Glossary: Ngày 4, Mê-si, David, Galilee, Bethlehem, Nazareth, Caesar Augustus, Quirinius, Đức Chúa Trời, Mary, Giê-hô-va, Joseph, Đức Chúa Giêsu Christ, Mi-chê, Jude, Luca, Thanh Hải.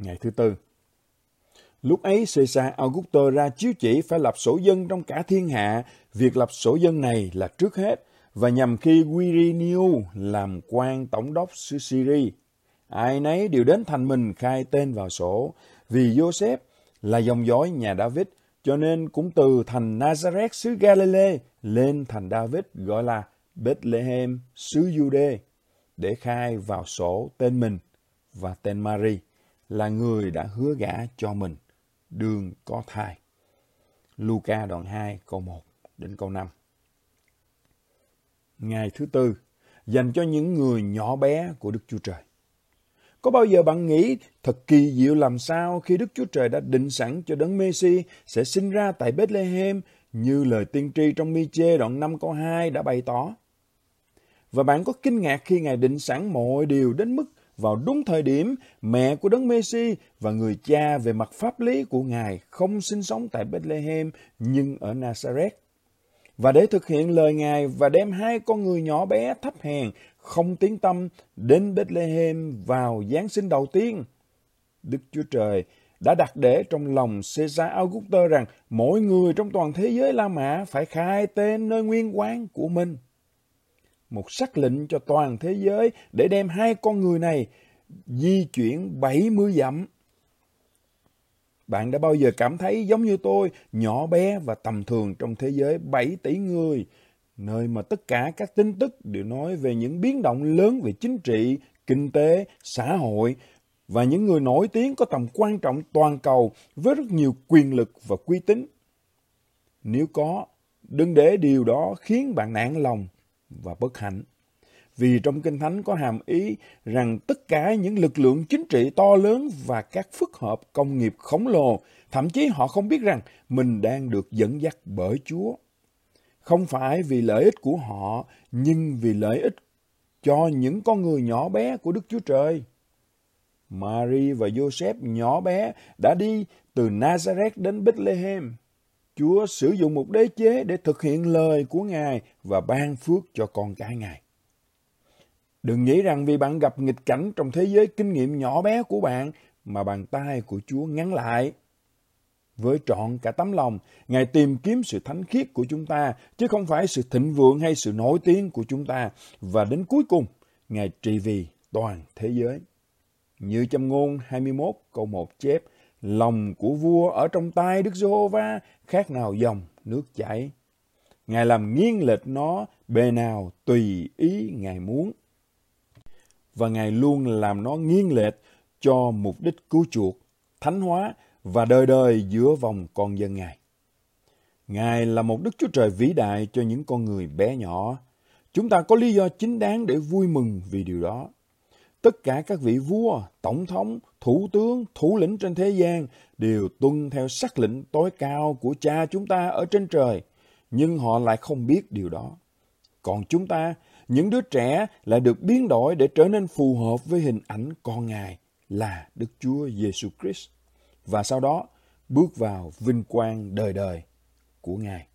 Ngày thứ tư. Lúc ấy Caesar Augustus ra chiếu chỉ phải lập sổ dân trong cả thiên hạ. Việc lập sổ dân này là trước hết và nhằm khi Quirinius làm quan tổng đốc xứ Syria. Ai nấy đều đến thành mình khai tên vào sổ, vì Joseph là dòng dõi nhà David, cho nên cũng từ thành Nazareth xứ Galilee lên thành David gọi là Bethlehem xứ Jude, để khai vào sổ tên mình và tên Mary là người đã hứa gả cho mình, đương có thai. Luca đoạn 2 câu 1 đến câu 5. Ngày thứ tư, dành cho những người nhỏ bé của Đức Chúa Trời. Có bao giờ bạn nghĩ thật kỳ diệu làm sao khi Đức Chúa Trời đã định sẵn cho đấng Mê-si sẽ sinh ra tại Bethlehem như lời tiên tri trong Mi-chê đoạn 5 câu 2 đã bày tỏ? Và bạn có kinh ngạc khi Ngài định sẵn mọi điều đến mức vào đúng thời điểm mẹ của đấng Mê-si và người cha về mặt pháp lý của Ngài không sinh sống tại Bethlehem nhưng ở Nazareth. Và để thực hiện lời Ngài và đem hai con người nhỏ bé thấp hèn không tiếng tăm đến Bethlehem vào Giáng sinh đầu tiên, Đức Chúa Trời đã đặt để trong lòng Caesar Augustus rằng mỗi người trong toàn thế giới La Mã phải khai tên nơi nguyên quán của mình. Một sắc lệnh cho toàn thế giới để đem hai con người này di chuyển 70 dặm. Bạn đã bao giờ cảm thấy giống như tôi, nhỏ bé và tầm thường trong thế giới 7 tỷ người, nơi mà tất cả các tin tức đều nói về những biến động lớn về chính trị, kinh tế, xã hội và những người nổi tiếng có tầm quan trọng toàn cầu với rất nhiều quyền lực và uy tín? Nếu có, đừng để điều đó khiến bạn nản lòng và bất hạnh. Vì trong Kinh Thánh có hàm ý rằng tất cả những lực lượng chính trị to lớn và các phức hợp công nghiệp khổng lồ, thậm chí họ không biết rằng mình đang được dẫn dắt bởi Chúa. Không phải vì lợi ích của họ, nhưng vì lợi ích cho những con người nhỏ bé của Đức Chúa Trời. Mary và Joseph nhỏ bé đã đi từ Nazareth đến Bethlehem. Chúa sử dụng một đế chế để thực hiện lời của Ngài và ban phước cho con cái Ngài. Đừng nghĩ rằng vì bạn gặp nghịch cảnh trong thế giới kinh nghiệm nhỏ bé của bạn mà bàn tay của Chúa ngắn lại. Với trọn cả tấm lòng, Ngài tìm kiếm sự thánh khiết của chúng ta, chứ không phải sự thịnh vượng hay sự nổi tiếng của chúng ta. Và đến cuối cùng, Ngài trị vì toàn thế giới. Như Châm ngôn 21 câu 1 chép, lòng của vua ở trong tay Đức Giê-hô-va khác nào dòng nước chảy. Ngài làm nghiêng lệch nó bề nào tùy ý Ngài muốn. Và Ngài luôn làm nó nghiêng lệch cho mục đích cứu chuộc, thánh hóa và đời đời giữa vòng con dân Ngài. Ngài là một Đức Chúa Trời vĩ đại cho những con người bé nhỏ. Chúng ta có lý do chính đáng để vui mừng vì điều đó. Tất cả các vị vua, tổng thống, thủ tướng, thủ lĩnh trên thế gian đều tuân theo sắc lệnh tối cao của Cha chúng ta ở trên trời, nhưng họ lại không biết điều đó. Còn chúng ta, những đứa trẻ lại được biến đổi để trở nên phù hợp với hình ảnh con Ngài là Đức Chúa Giêsu Christ, và sau đó bước vào vinh quang đời đời của Ngài.